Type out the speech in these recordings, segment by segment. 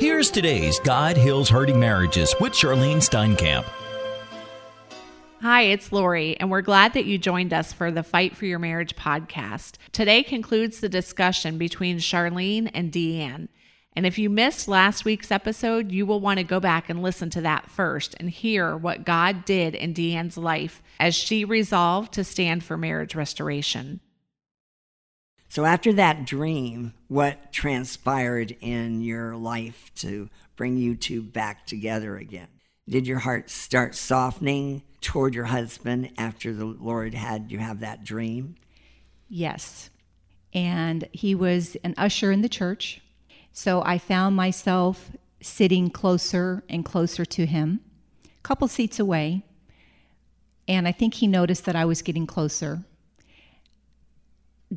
Here's today's God Heals Hurting Marriages with Charlyne Steinkamp. Hi, it's Lori, and we're glad that you joined us for the Fight for Your Marriage podcast. Today concludes the discussion between Charlyne and Deanne. And if you missed last week's episode, you will want to go back and listen to that first and hear what God did in Deanne's life as she resolved to stand for marriage restoration. So after that dream, what transpired in your life to bring you two back together again? Did your heart start softening toward your husband after the Lord had you have that dream? Yes. And he was an usher in the church. So I found myself sitting closer and closer to him, a couple seats away. And I think he noticed that I was getting closer.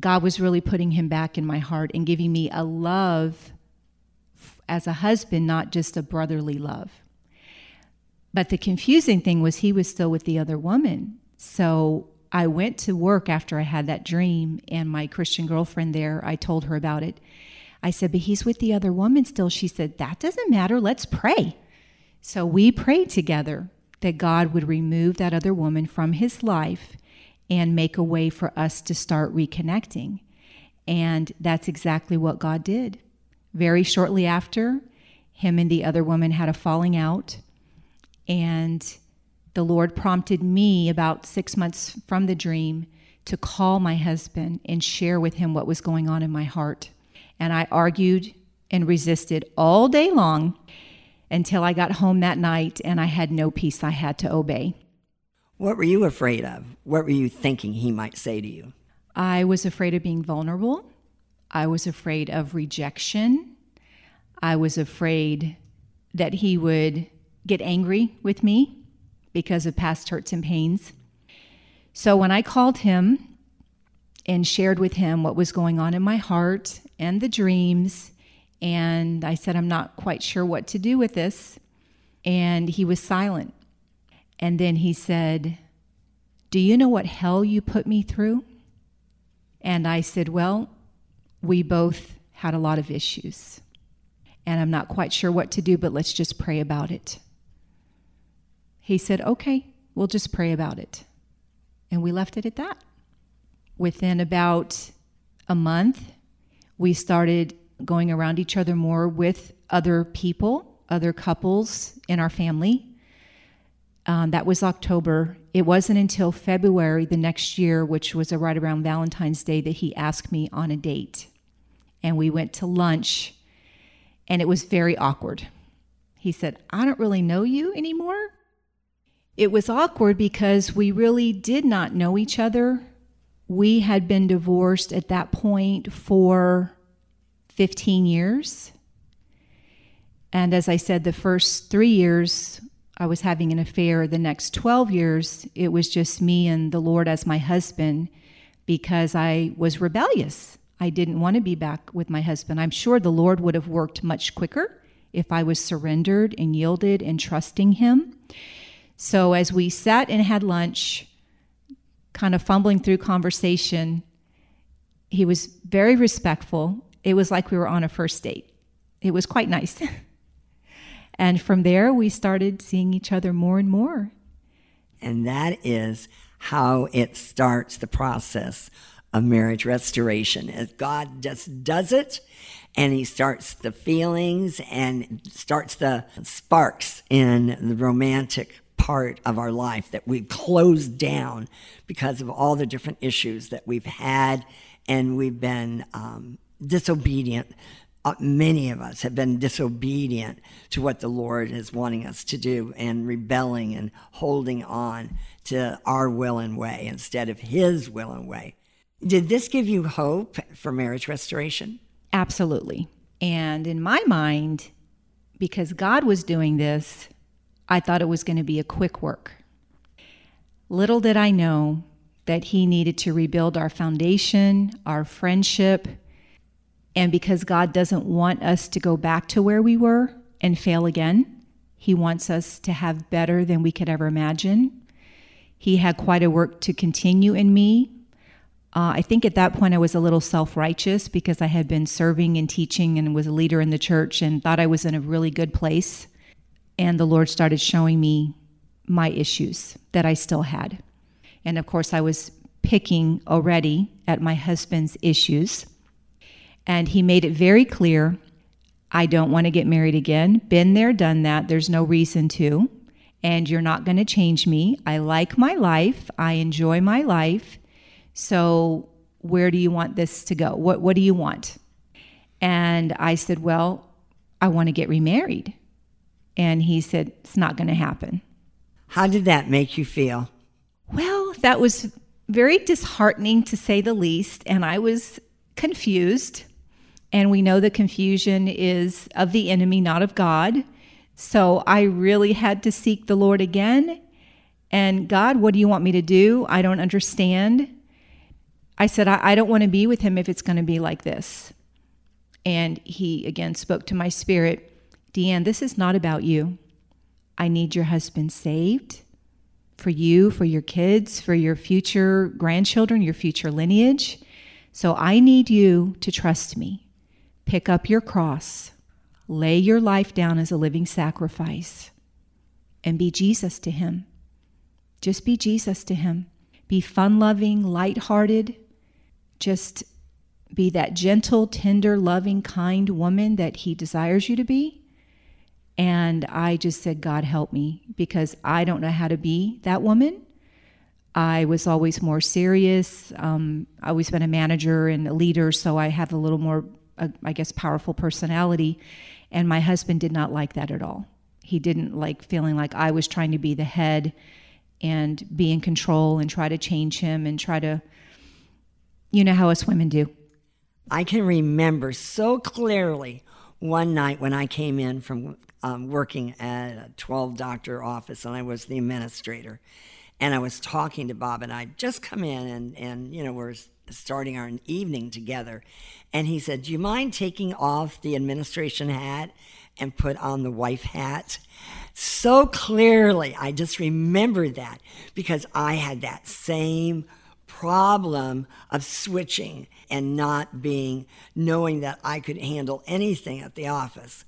God was really putting him back in my heart and giving me a love as a husband, not just a brotherly love. But the confusing thing was he was still with the other woman. So I went to work after I had that dream, and my Christian girlfriend there, I told her about it. I said, but he's with the other woman still. She said, that doesn't matter. Let's pray. So we prayed together that God would remove that other woman from his life and make a way for us to start reconnecting. And that's exactly what God did. Very shortly after, him and the other woman had a falling out. And the Lord prompted me about 6 months from the dream to call my husband and share with him what was going on in my heart. And I argued and resisted all day long until I got home that night and I had no peace. I had to obey. What were you afraid of? What were you thinking he might say to you? I was afraid of being vulnerable. I was afraid of rejection. I was afraid that he would get angry with me because of past hurts and pains. So when I called him and shared with him what was going on in my heart and the dreams, and I said, I'm not quite sure what to do with this, and he was silent. And then he said, do you know what hell you put me through? And I said, well, we both had a lot of issues, and I'm not quite sure what to do, but let's just pray about it. He said, okay, we'll just pray about it. And we left it at that. Within about a month, we started going around each other more with other people, other couples in our family. That was October. It wasn't until February the next year, which was right around Valentine's Day, that he asked me on a date. And we went to lunch, and it was very awkward. He said, I don't really know you anymore. It was awkward because we really did not know each other. We had been divorced at that point for 15 years. And as I said, the first 3 years, I was having an affair. The next 12 years, it was just me and the Lord as my husband because I was rebellious. I didn't want to be back with my husband. I'm sure the Lord would have worked much quicker if I was surrendered and yielded and trusting him. So as we sat and had lunch, kind of fumbling through conversation, he was very respectful. It was like we were on a first date. It was quite nice. And from there, we started seeing each other more and more. And that is how it starts the process of marriage restoration. As God just does it, and he starts the feelings and starts the sparks in the romantic part of our life that we've closed down because of all the different issues that we've had, and we've been disobedient. Many of us have been disobedient to what the Lord is wanting us to do and rebelling and holding on to our will and way instead of his will and way. Did this give you hope for marriage restoration? Absolutely. And in my mind, because God was doing this, I thought it was going to be a quick work. Little did I know that he needed to rebuild our foundation, our friendship. And because God doesn't want us to go back to where we were and fail again, he wants us to have better than we could ever imagine. He had quite a work to continue in me. I think at that point I was a little self-righteous because I had been serving and teaching and was a leader in the church and thought I was in a really good place. And the Lord started showing me my issues that I still had. And of course I was picking already at my husband's issues. And he made it very clear, I don't want to get married again. Been there, done that. There's no reason to. And you're not going to change me. I like my life. I enjoy my life. So where do you want this to go? What do you want? And I said, well, I want to get remarried. And he said, it's not going to happen. How did that make you feel? Well, that was very disheartening to say the least. And I was confused. And we know the confusion is of the enemy, not of God. So I really had to seek the Lord again. And God, what do you want me to do? I don't understand. I said, I don't want to be with him if it's going to be like this. And he again spoke to my spirit, Deanne, this is not about you. I need your husband saved for you, for your kids, for your future grandchildren, your future lineage. So I need you to trust me. Pick up your cross. Lay your life down as a living sacrifice and be Jesus to him. Just be Jesus to him. Be fun-loving, light-hearted. Just be that gentle, tender, loving, kind woman that he desires you to be. And I just said, God, help me, because I don't know how to be that woman. I was always more serious. I always been a manager and a leader, so I have a little more, I guess, powerful personality. And my husband did not like that at all. He didn't like feeling like I was trying to be the head and be in control and try to change him and try to, you know how us women do. I can remember so clearly one night when I came in from working at a 12-doctor office, and I was the administrator, and I was talking to Bob, and I'd just come in, and you know, we're starting our evening together, and he said, do you mind taking off the administration hat and put on the wife hat? So clearly, I just remembered that, because I had that same problem of switching and not being, knowing that I could handle anything at the office.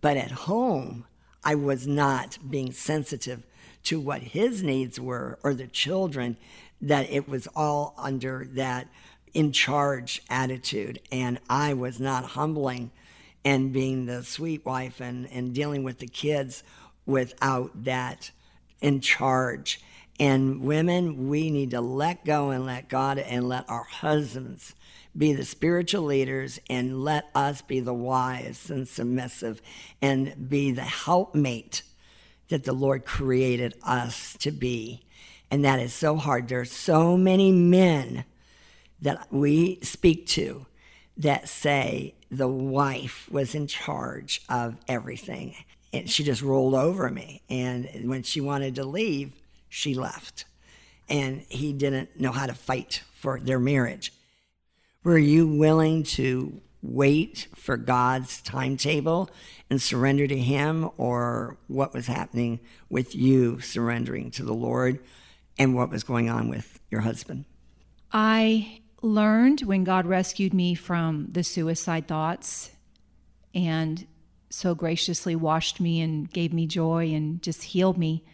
But at home, I was not being sensitive to what his needs were or the children, that it was all under that in charge attitude. And I was not humbling and being the sweet wife and dealing with the kids without that in charge. And women, we need to let go and let God and let our husbands be the spiritual leaders, and let us be the wise and submissive and be the helpmate that the Lord created us to be. And that is so hard. There are so many men that we speak to that say the wife was in charge of everything. And she just rolled over me. And when she wanted to leave, she left. And he didn't know how to fight for their marriage. Were you willing to wait for God's timetable and surrender to him? Or what was happening with you surrendering to the Lord, and what was going on with your husband? I learned when God rescued me from the suicide thoughts and so graciously washed me and gave me joy and just healed me,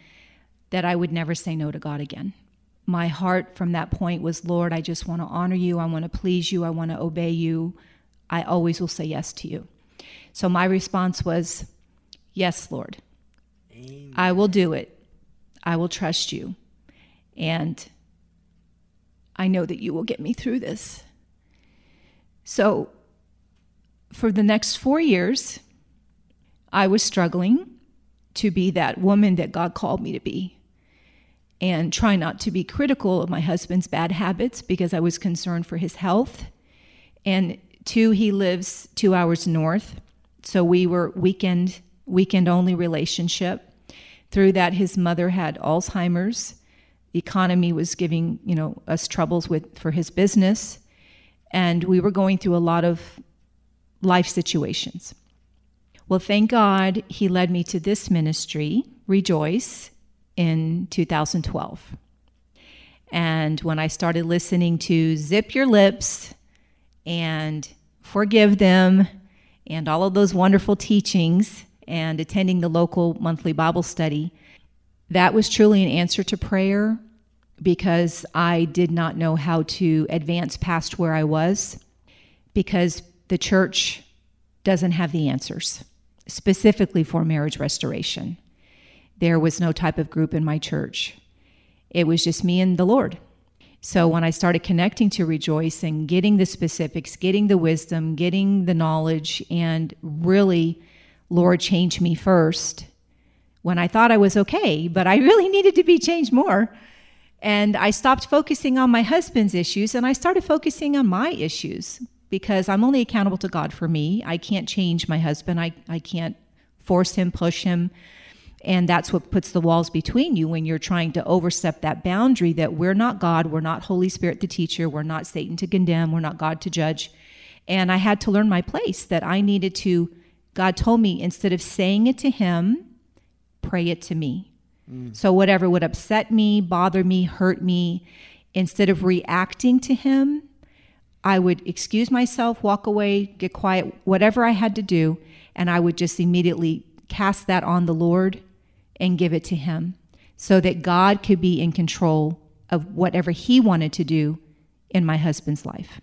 that I would never say no to God again. My heart from that point was, Lord, I just want to honor you. I want to please you. I want to obey you. I always will say yes to you. So my response was, yes, Lord. Amen. I will do it. I will trust you. And I know that you will get me through this. So for the next 4 years, I was struggling to be that woman that God called me to be, and try not to be critical of my husband's bad habits, because I was concerned for his health. And two, he lives 2 hours north, so we were weekend-only relationship. Through that, his mother had Alzheimer's. The economy was giving, you know, us troubles for his business, and we were going through a lot of life situations. Well, thank God he led me to this ministry, Rejoice, in 2012. And when I started listening to Zip Your Lips and Forgive Them and all of those wonderful teachings and attending the local monthly Bible study, that was truly an answer to prayer, because I did not know how to advance past where I was, because the church doesn't have the answers, specifically for marriage restoration. There was no type of group in my church. It was just me and the Lord. So when I started connecting to Rejoice and getting the specifics, getting the wisdom, getting the knowledge, and really, Lord, change me first, when I thought I was okay, but I really needed to be changed more. And I stopped focusing on my husband's issues, and I started focusing on my issues, because I'm only accountable to God for me. I can't change my husband. I can't force him, push him. And that's what puts the walls between you when you're trying to overstep that boundary that we're not God, we're not Holy Spirit the teacher, we're not Satan to condemn, we're not God to judge. And I had to learn my place, that I needed to, God told me, instead of saying it to him, pray it to me. So whatever would upset me, bother me, hurt me, instead of reacting to him, I would excuse myself, walk away, get quiet, whatever I had to do, and I would just immediately cast that on the Lord and give it to him, so that God could be in control of whatever he wanted to do in my husband's life.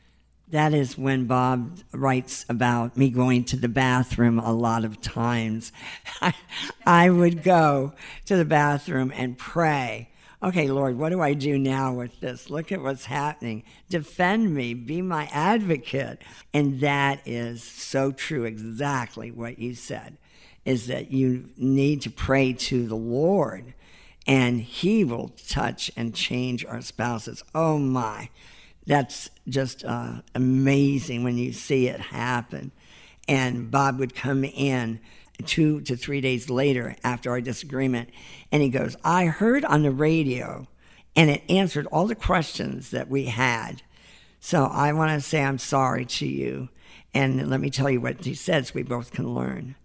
That is when Bob writes about me going to the bathroom a lot of times. I would go to the bathroom and pray, okay, Lord, what do I do now with this? Look at what's happening. Defend me. Be my advocate. And that is so true, exactly what you said, is that you need to pray to the Lord, and he will touch and change our spouses. Oh, my. That's just amazing when you see it happen. And Bob would come in 2 to 3 days later after our disagreement, and he goes, I heard on the radio, and it answered all the questions that we had. So I want to say I'm sorry to you, and let me tell you what he says, so we both can learn.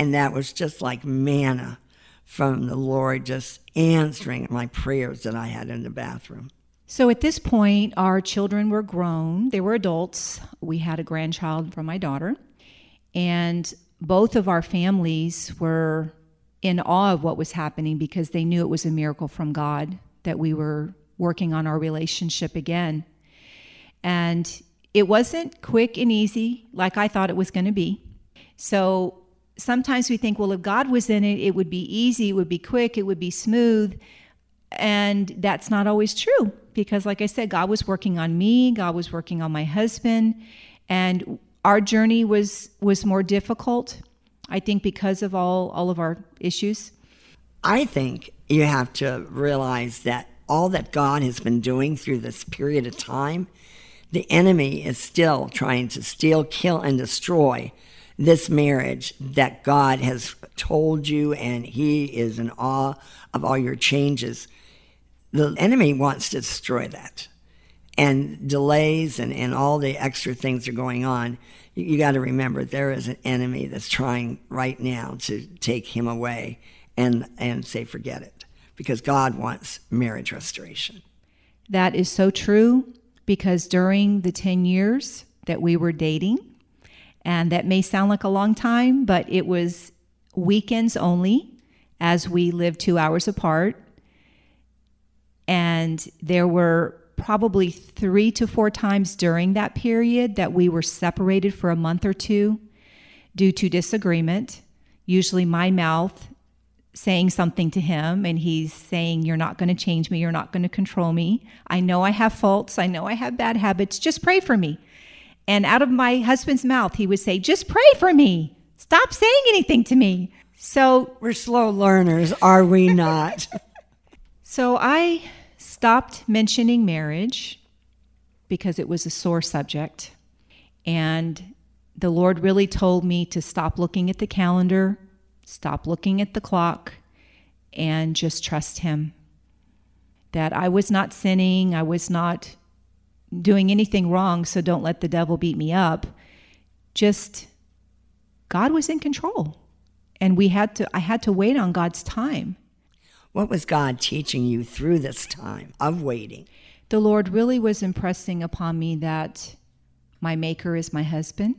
And that was just like manna from the Lord, just answering my prayers that I had in the bathroom. So at this point, our children were grown. They were adults. We had a grandchild from my daughter. And both of our families were in awe of what was happening, because they knew it was a miracle from God that we were working on our relationship again. And it wasn't quick and easy like I thought it was going to be. So sometimes we think, well, if God was in it, it would be easy, it would be quick, it would be smooth. And that's not always true, because like I said, God was working on me, God was working on my husband, and our journey was more difficult, I think, because of all of our issues. I think you have to realize that all that God has been doing through this period of time, the enemy is still trying to steal, kill, and destroy this marriage that God has told you, and he is in awe of all your changes. The enemy wants to destroy that. And delays and all the extra things are going on. You got to remember, there is an enemy that's trying right now to take him away and say, forget it, because God wants marriage restoration. That is so true, because during the 10 years that we were dating, and that may sound like a long time, but it was weekends only, as we lived 2 hours apart. And there were probably 3 to 4 times during that period that we were separated for a month or two due to disagreement. Usually my mouth saying something to him, and he's saying, you're not going to change me, you're not going to control me. I know I have faults, I know I have bad habits, just pray for me. And out of my husband's mouth, he would say, just pray for me. Stop saying anything to me. So we're slow learners, are we not? So I stopped mentioning marriage because it was a sore subject. And the Lord really told me to stop looking at the calendar, stop looking at the clock, and just trust him. That I was not sinning, I was not doing anything wrong, so don't let the devil beat me up. Just God was in control. And I had to wait on God's time. What was God teaching you through this time of waiting? the Lord really was impressing upon me that my Maker is my husband.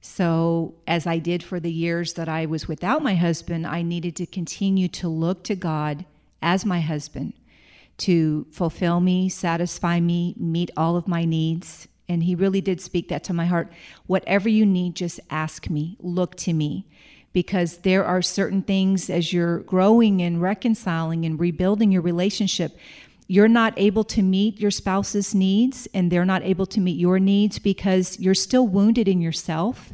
So as I did for the years that I was without my husband, I needed to continue to look to God as my husband to fulfill me, satisfy me, meet all of my needs. And he really did speak that to my heart. Whatever you need, just ask me, look to me, because there are certain things as you're growing and reconciling and rebuilding your relationship, you're not able to meet your spouse's needs and they're not able to meet your needs because you're still wounded in yourself.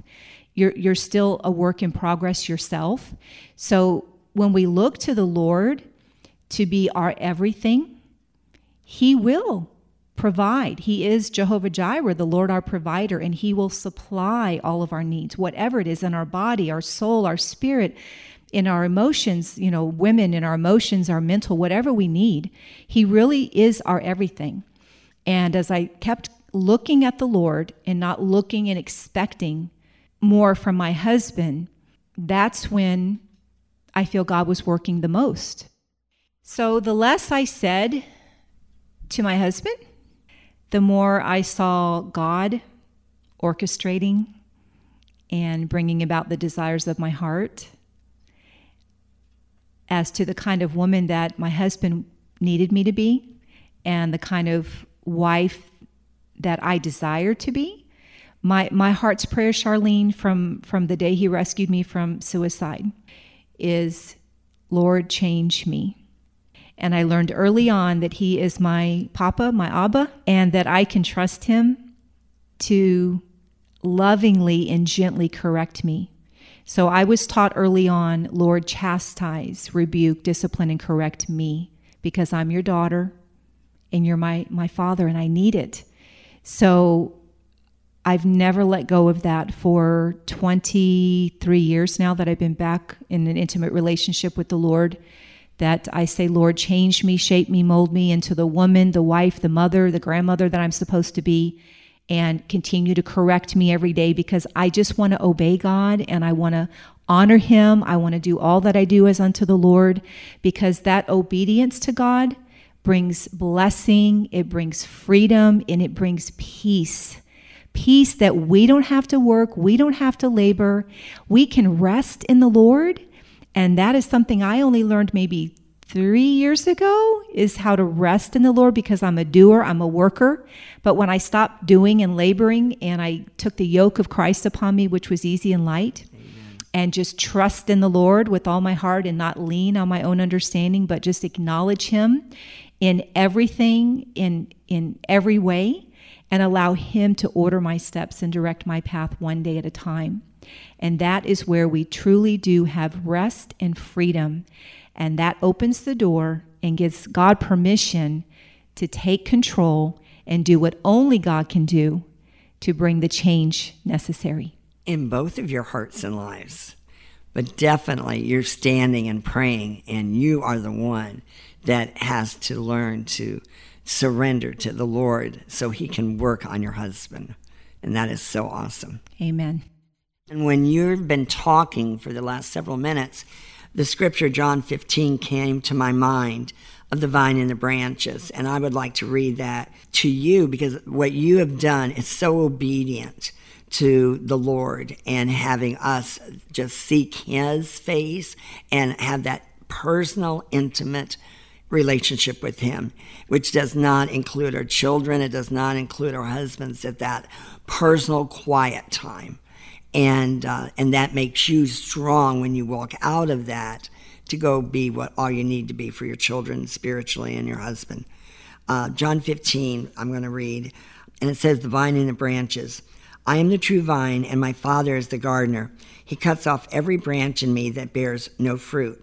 You're still a work in progress yourself. So when we look to the Lord to be our everything, he will provide. He is Jehovah Jireh, the Lord our provider, and he will supply all of our needs, whatever it is in our body, our soul, our spirit, in our emotions, you know, women in our emotions, our mental, whatever we need. He really is our everything. And as I kept looking at the Lord and not looking and expecting more from my husband, that's when I feel God was working the most. So the less I said to my husband, the more I saw God orchestrating and bringing about the desires of my heart as to the kind of woman that my husband needed me to be and the kind of wife that I desire to be. My heart's prayer, Charlyne, from the day he rescued me from suicide is, Lord, change me. And I learned early on that he is my papa, my Abba, and that I can trust him to lovingly and gently correct me. So I was taught early on, Lord, chastise, rebuke, discipline, and correct me, because I'm your daughter and you're my father and I need it. So I've never let go of that for 23 years now that I've been back in an intimate relationship with the Lord, that I say, Lord, change me, shape me, mold me into the woman, the wife, the mother, the grandmother that I'm supposed to be, and continue to correct me every day, because I just want to obey God and I want to honor him. I want to do all that I do as unto the Lord, because that obedience to God brings blessing, it brings freedom, and it brings peace. Peace that we don't have to work, we don't have to labor. We can rest in the Lord. And that is something I only learned maybe 3 years ago, is how to rest in the Lord, because I'm a doer, I'm a worker. But when I stopped doing and laboring and I took the yoke of Christ upon me, which was easy and light, Amen. And just trust in the Lord with all my heart and not lean on my own understanding, but just acknowledge him in everything, in every way, and allow him to order my steps and direct my path one day at a time. And that is where we truly do have rest and freedom. And that opens the door and gives God permission to take control and do what only God can do to bring the change necessary in both of your hearts and lives. But definitely you're standing and praying, and you are the one that has to learn to surrender to the Lord so he can work on your husband. And that is so awesome. Amen. And when you've been talking for the last several minutes, the scripture John 15 came to my mind, of the vine and the branches. And I would like to read that to you, because what you have done is so obedient to the Lord, and having us just seek his face and have that personal, intimate relationship with him, which does not include our children. It does not include our husbands, at that personal, quiet time. And that makes you strong when you walk out of that to go be what all you need to be for your children spiritually and your husband. John 15, I'm going to read, and it says, the vine and the branches. I am the true vine, and my Father is the gardener. He cuts off every branch in me that bears no fruit,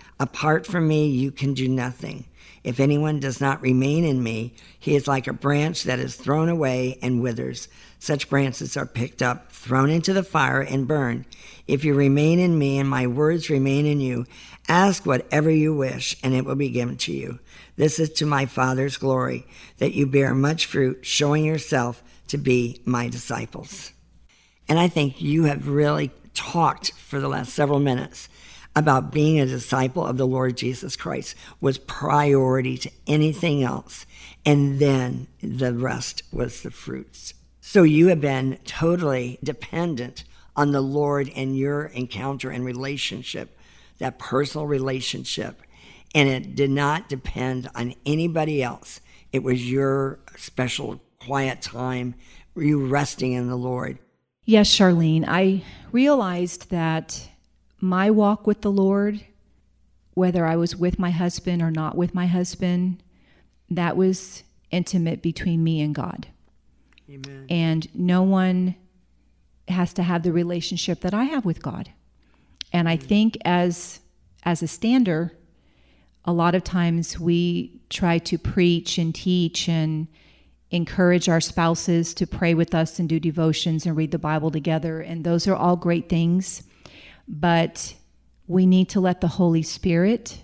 Apart from me, you can do nothing. If anyone does not remain in me, he is like a branch that is thrown away and withers. Such branches are picked up, thrown into the fire, and burned. If you remain in me and my words remain in you, ask whatever you wish, and it will be given to you. This is to my Father's glory, that you bear much fruit, showing yourself to be my disciples. And I think you have really talked for the last several minutes about being a disciple of the Lord Jesus Christ was priority to anything else. And then the rest was the fruits. So you have been totally dependent on the Lord and your encounter and relationship, that personal relationship. And it did not depend on anybody else. It was your special quiet time, you resting in the Lord. Yes, Charlyne, I realized that my walk with the Lord, whether I was with my husband or not with my husband, that was intimate between me and God. Amen. And no one has to have the relationship that I have with God. And I think as a stander, a lot of times we try to preach and teach and encourage our spouses to pray with us and do devotions and read the Bible together. And those are all great things. But we need to let the Holy Spirit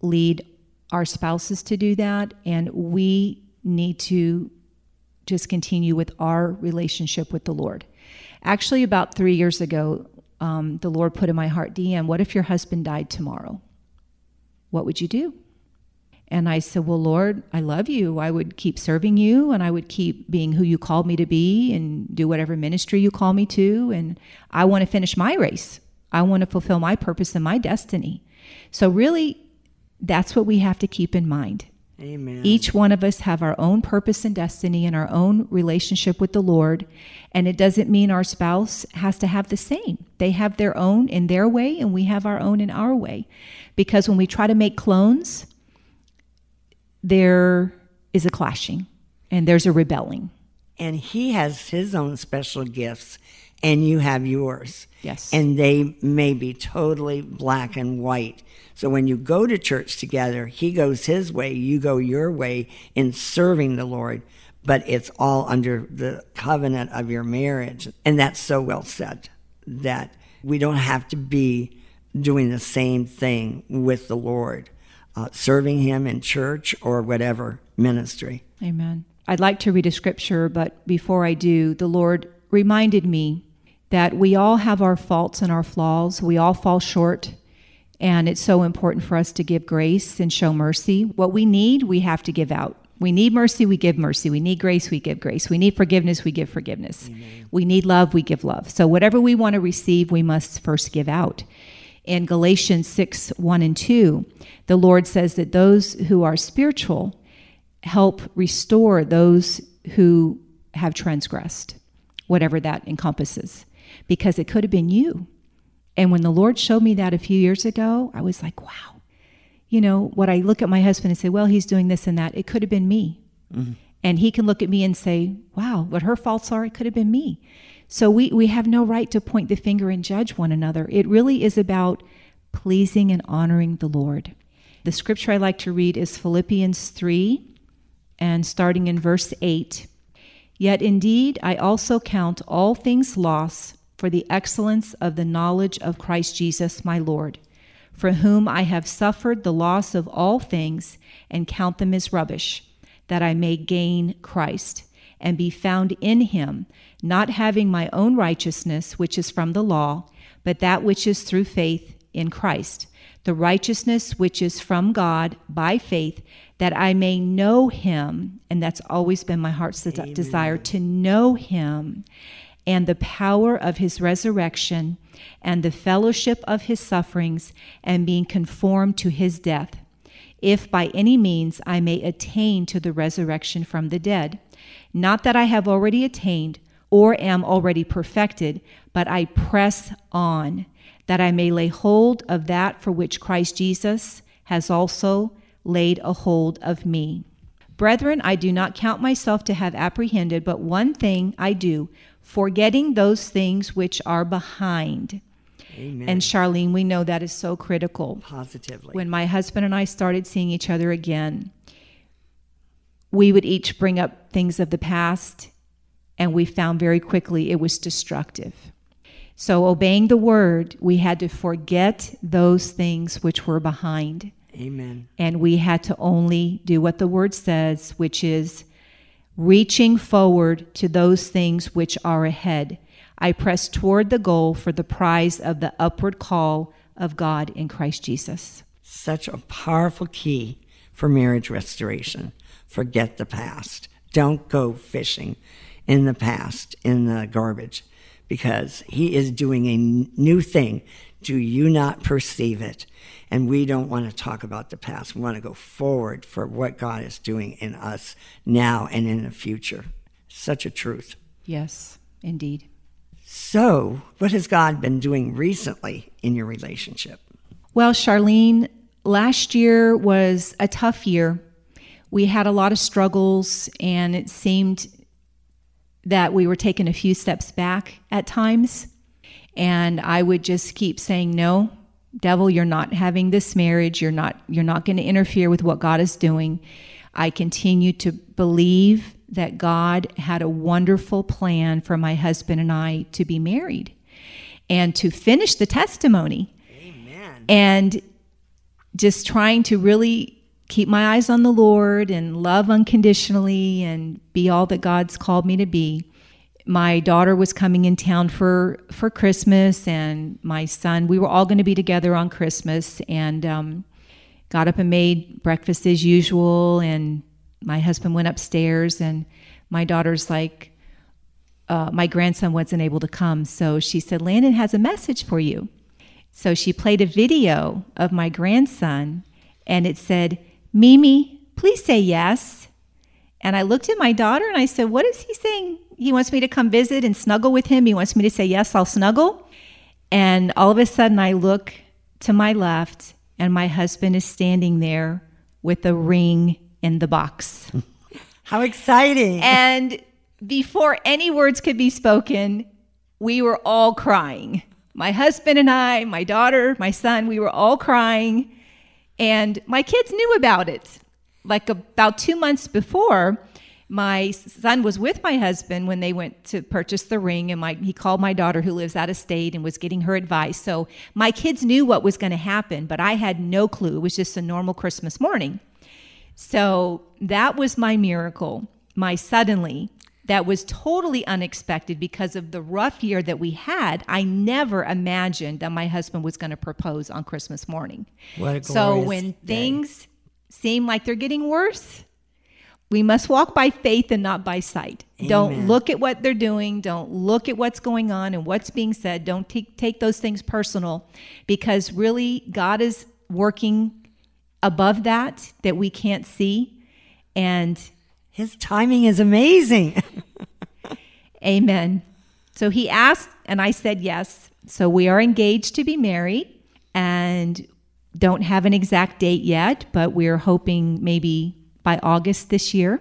lead our spouses to do that. And we need to just continue with our relationship with the Lord. Actually, about 3 years ago, the Lord put in my heart, Deanne, what if your husband died tomorrow? What would you do? And I said, well, Lord, I love you. I would keep serving you, and I would keep being who you called me to be and do whatever ministry you call me to. And I want to finish my race. I want to fulfill my purpose and my destiny. So really, that's what we have to keep in mind. Amen. Each one of us have our own purpose and destiny and our own relationship with the Lord. And it doesn't mean our spouse has to have the same. They have their own in their way, and we have our own in our way. Because when we try to make clones, there is a clashing, and there's a rebelling. And he has his own special gifts, and you have yours. Yes. And they may be totally black and white. So when you go to church together, he goes his way, you go your way in serving the Lord, but it's all under the covenant of your marriage. And that's so well said, that we don't have to be doing the same thing with the Lord, serving him in church or whatever ministry. Amen. I'd like to read a scripture, but before I do, the Lord reminded me that we all have our faults and our flaws. We all fall short, and it's so important for us to give grace and show mercy. What we need, we have to give out. We need mercy, we give mercy. We need grace, we give grace. We need forgiveness, we give forgiveness. Amen. We need love, we give love. So whatever we want to receive, we must first give out. In Galatians 6:1-2, the Lord says that those who are spiritual help restore those who have transgressed, whatever that encompasses, because it could have been you. And when the Lord showed me that a few years ago, I was like, wow. You know, when I look at my husband and say, well, he's doing this and that, it could have been me. Mm-hmm. And he can look at me and say, wow, what her faults are, it could have been me. So we have no right to point the finger and judge one another. It really is about pleasing and honoring the Lord. The scripture I like to read is Philippians 3, and starting in verse 8. Yet indeed, I also count all things loss for the excellence of the knowledge of Christ Jesus, my Lord, for whom I have suffered the loss of all things and count them as rubbish, that I may gain Christ and be found in him, not having my own righteousness, which is from the law, but that which is through faith in Christ, the righteousness which is from God by faith, that I may know him, and that's always been my heart's desire, to know him, and the power of his resurrection, and the fellowship of his sufferings, and being conformed to his death, if by any means I may attain to the resurrection from the dead. Not that I have already attained, or am already perfected, but I press on, that I may lay hold of that for which Christ Jesus has also laid a hold of me. Brethren, I do not count myself to have apprehended, but one thing I do, forgetting those things which are behind, Amen. And Charlyne, we know that is so critical. Positively. When my husband and I started seeing each other again, we would each bring up things of the past, and we found very quickly it was destructive. So obeying the word, we had to forget those things which were behind. Amen. And we had to only do what the word says, which is reaching forward to those things which are ahead. I press toward the goal for the prize of the upward call of God in Christ Jesus. Such a powerful key for marriage restoration. Forget the past. Don't go fishing in the past, in the garbage, because he is doing a new thing. Do you not perceive it? And we don't want to talk about the past. We want to go forward for what God is doing in us now and in the future. Such a truth. Yes, indeed. So, what has God been doing recently in your relationship? Well, Charlyne, last year was a tough year. We had a lot of struggles, and it seemed that we were taking a few steps back at times. And I would just keep saying, no, devil, you're not having this marriage. You're not going to interfere with what God is doing. I continue to believe that God had a wonderful plan for my husband and I to be married and to finish the testimony. Amen. And just trying to really keep my eyes on the Lord and love unconditionally and be all that God's called me to be. My daughter was coming in town for Christmas, and my son, we were all going to be together on Christmas, and got up and made breakfast as usual, and my husband went upstairs, and my daughter's like, my grandson wasn't able to come, so she said, Landon has a message for you. So she played a video of my grandson, and it said, Mimi, please say yes. And I looked at my daughter, and I said, what is he saying? He wants me to come visit and snuggle with him. He wants me to say, yes, I'll snuggle. And all of a sudden, I look to my left, and my husband is standing there with a ring in the box. How exciting. And before any words could be spoken, we were all crying. My husband and I, my daughter, my son, we were all crying. And my kids knew about it. Like about 2 months before, my son was with my husband when they went to purchase the ring, and he called my daughter, who lives out of state, and was getting her advice. So my kids knew what was going to happen, but I had no clue. It was just a normal Christmas morning. So that was my miracle, my suddenly. That was totally unexpected because of the rough year that we had. I never imagined that my husband was going to propose on Christmas morning. What a glorious so when things day. Seem like they're getting worse, we must walk by faith and not by sight. Amen. Don't look at what they're doing. Don't look at what's going on and what's being said. Don't take those things personal, because really God is working above that we can't see. And His timing is amazing. Amen. So he asked, and I said yes. So we are engaged to be married, and don't have an exact date yet, but we're hoping maybe by August this year.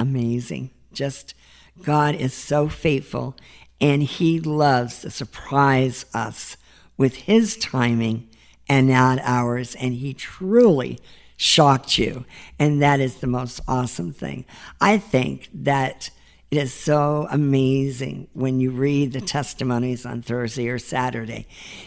Amazing. Just God is so faithful, and he loves to surprise us with his timing and not ours. And he truly shocked you. And that is the most awesome thing. I think that it is so amazing when you read the testimonies on Thursday or Saturday,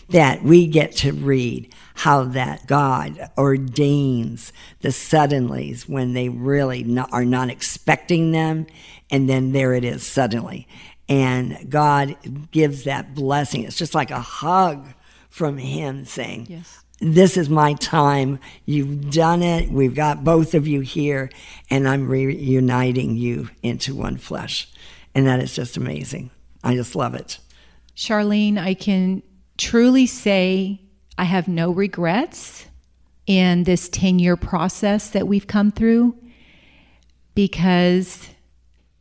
that we get to read how that God ordains the suddenlies when they really are not expecting them, and then there it is suddenly. And God gives that blessing. It's just like a hug from him saying, yes. This is my time. You've done it. We've got both of you here, and I'm reuniting you into one flesh. And that is just amazing. I just love it. Charlyne, I can truly say I have no regrets in this 10-year process that we've come through, because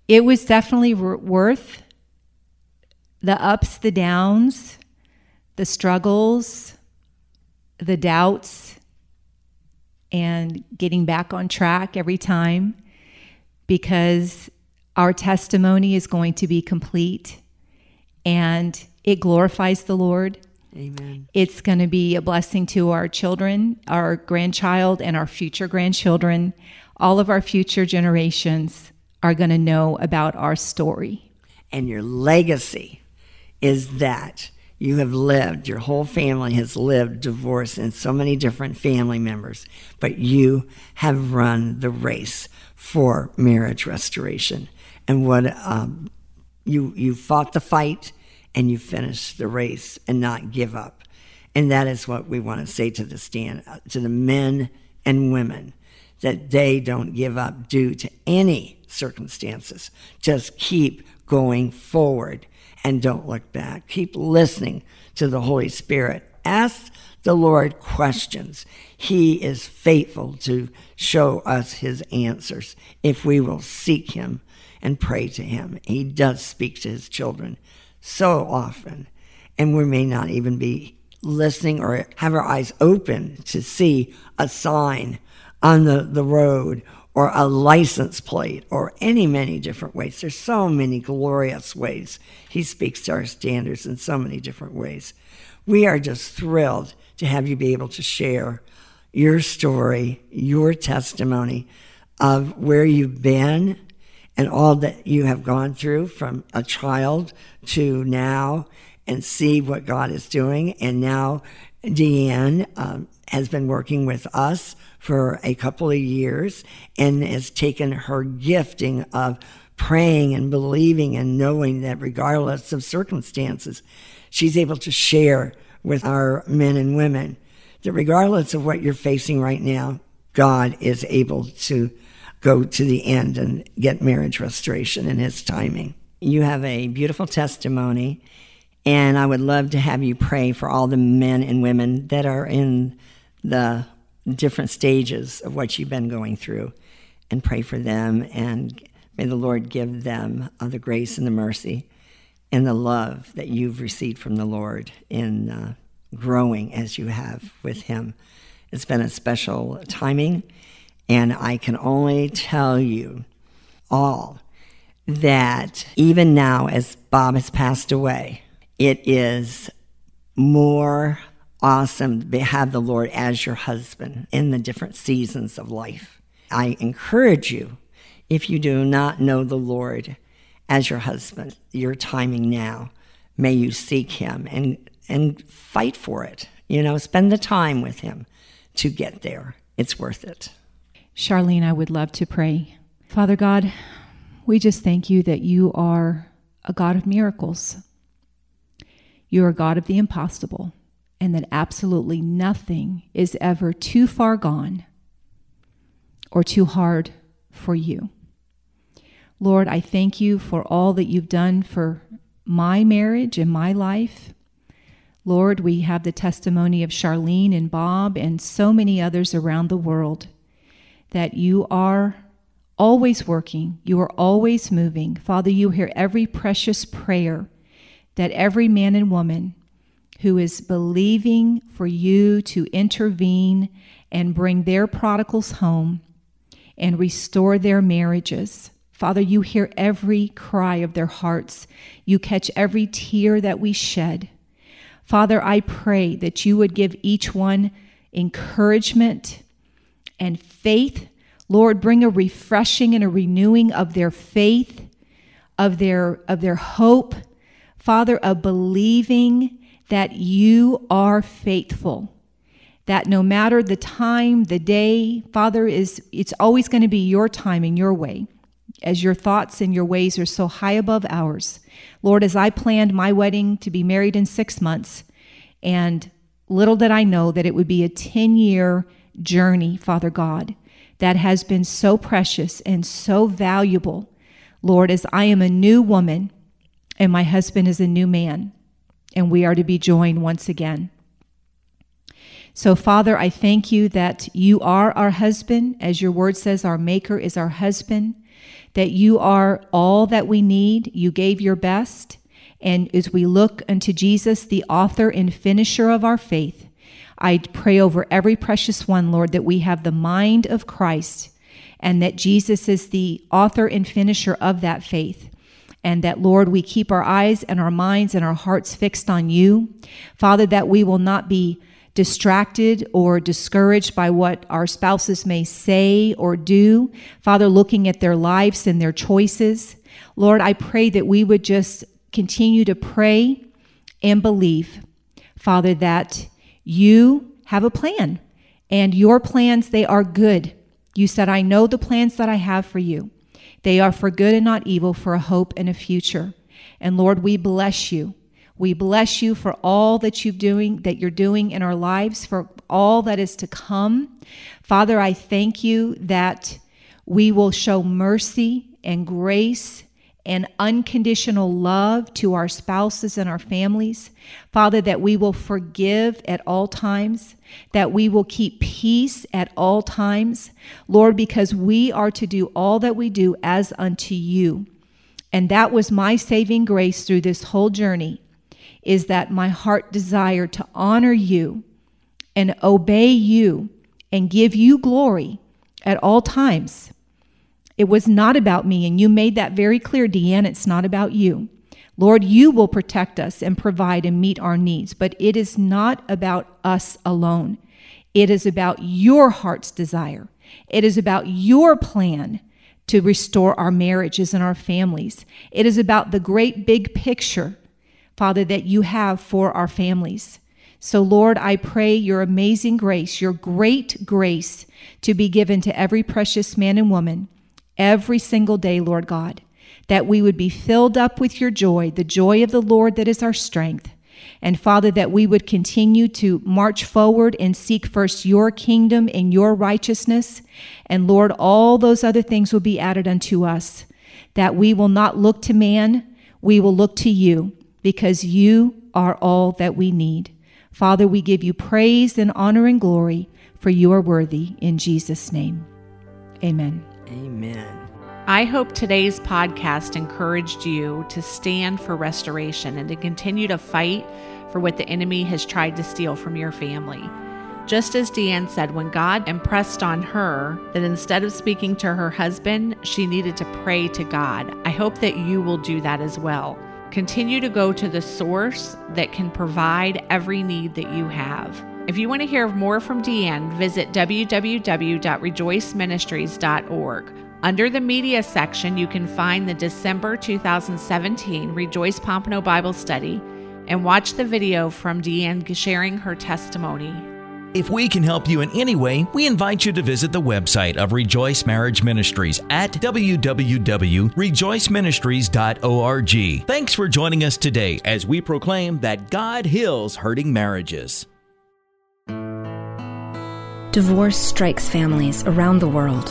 it was definitely worth the ups, the downs, the struggles, the doubts, and getting back on track every time, because our testimony is going to be complete, and it glorifies the Lord. Amen. It's going to be a blessing to our children, our grandchild, and our future grandchildren. All of our future generations are going to know about our story. And your legacy is that you have lived, your whole family has lived divorce and so many different family members, but you have run the race for marriage restoration. And what you fought the fight, and you finish the race and not give up. And that is what we want to say to the to the men and women, that they don't give up due to any circumstances. Just keep going forward and don't look back. Keep listening to the Holy Spirit. Ask the Lord questions. He is faithful to show us his answers if we will seek him and pray to him. He does speak to his children so often, and we may not even be listening or have our eyes open to see a sign on the road or a license plate or many different ways. There's so many glorious ways. He speaks to our standards in so many different ways. We are just thrilled to have you be able to share your story, your testimony of where you've been, and all that you have gone through from a child to now, and see what God is doing. And now Deanne has been working with us for a couple of years and has taken her gifting of praying and believing and knowing that regardless of circumstances, she's able to share with our men and women that regardless of what you're facing right now, God is able to go to the end and get marriage restoration in his timing. You have a beautiful testimony, and I would love to have you pray for all the men and women that are in the different stages of what you've been going through, and pray for them, and may the Lord give them the grace and the mercy and the love that you've received from the Lord in growing as you have with him. It's been a special timing. And I can only tell you all that even now, as Bob has passed away, it is more awesome to have the Lord as your husband in the different seasons of life. I encourage you, if you do not know the Lord as your husband, your timing now, may you seek him and fight for it. You know, spend the time with him to get there. It's worth it. Charlyne, I would love to pray. Father God, we just thank you that you are a God of miracles. You are a God of the impossible, and that absolutely nothing is ever too far gone or too hard for you. Lord, I thank you for all that you've done for my marriage and my life. Lord, we have the testimony of Charlyne and Bob and so many others around the world, that you are always working, you are always moving. Father, you hear every precious prayer that every man and woman who is believing for you to intervene and bring their prodigals home and restore their marriages. Father, you hear every cry of their hearts. You catch every tear that we shed. Father, I pray that you would give each one encouragement and faith. Lord, bring a refreshing and a renewing of their faith, of their hope. Father, a believing that you are faithful, that no matter the time, the day, Father, it's always going to be your time and your way, as your thoughts and your ways are so high above ours. Lord, as I planned my wedding to be married in 6 months, and little did I know that it would be a 10-year journey, Father God, that has been so precious and so valuable. Lord, as I am a new woman and my husband is a new man, and we are to be joined once again. So, Father, I thank you that you are our husband, as your word says, our maker is our husband, that you are all that we need. You gave your best, and as we look unto Jesus, the author and finisher of our faith, I pray over every precious one, Lord, that we have the mind of Christ, and that Jesus is the author and finisher of that faith, and that, Lord, we keep our eyes and our minds and our hearts fixed on you. Father, that we will not be distracted or discouraged by what our spouses may say or do. Father, looking at their lives and their choices. Lord, I pray that we would just continue to pray and believe, Father, that you have a plan, and your plans, they are good. You said, I know the plans that I have for you. They are for good and not evil, for a hope and a future. And Lord, we bless you. We bless you for all that you're doing in our lives, for all that is to come. Father, I thank you that we will show mercy and grace and unconditional love to our spouses and our families. Father, that we will forgive at all times, that we will keep peace at all times. Lord, because we are to do all that we do as unto you. And that was my saving grace through this whole journey, is that my heart desire to honor you and obey you and give you glory at all times. It was not about me, and you made that very clear, Deanne, it's not about you. Lord, you will protect us and provide and meet our needs, but it is not about us alone. It is about your heart's desire. It is about your plan to restore our marriages and our families. It is about the great big picture, Father, that you have for our families. So, Lord, I pray your amazing grace, your great grace, to be given to every precious man and woman every single day, Lord God, that we would be filled up with your joy, the joy of the Lord that is our strength. And Father, that we would continue to march forward and seek first your kingdom and your righteousness. And Lord, all those other things will be added unto us, that we will not look to man, we will look to you, because you are all that we need. Father, we give you praise and honor and glory, for you are worthy, in Jesus' name. Amen. Amen. I hope today's podcast encouraged you to stand for restoration and to continue to fight for what the enemy has tried to steal from your family. Just as Deanne said, when God impressed on her that instead of speaking to her husband, she needed to pray to God, I hope that you will do that as well. Continue to go to the source that can provide every need that you have. If you want to hear more from Deanne, visit www.rejoiceministries.org. Under the media section, you can find the December 2017 Rejoice Pompano Bible Study and watch the video from Deanne sharing her testimony. If we can help you in any way, we invite you to visit the website of Rejoice Marriage Ministries at www.rejoiceministries.org. Thanks for joining us today as we proclaim that God heals hurting marriages. Divorce strikes families around the world,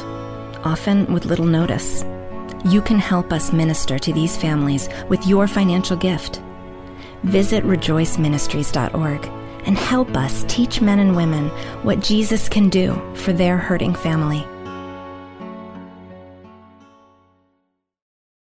often with little notice. You can help us minister to these families with your financial gift. Visit rejoiceministries.org and help us teach men and women what Jesus can do for their hurting family.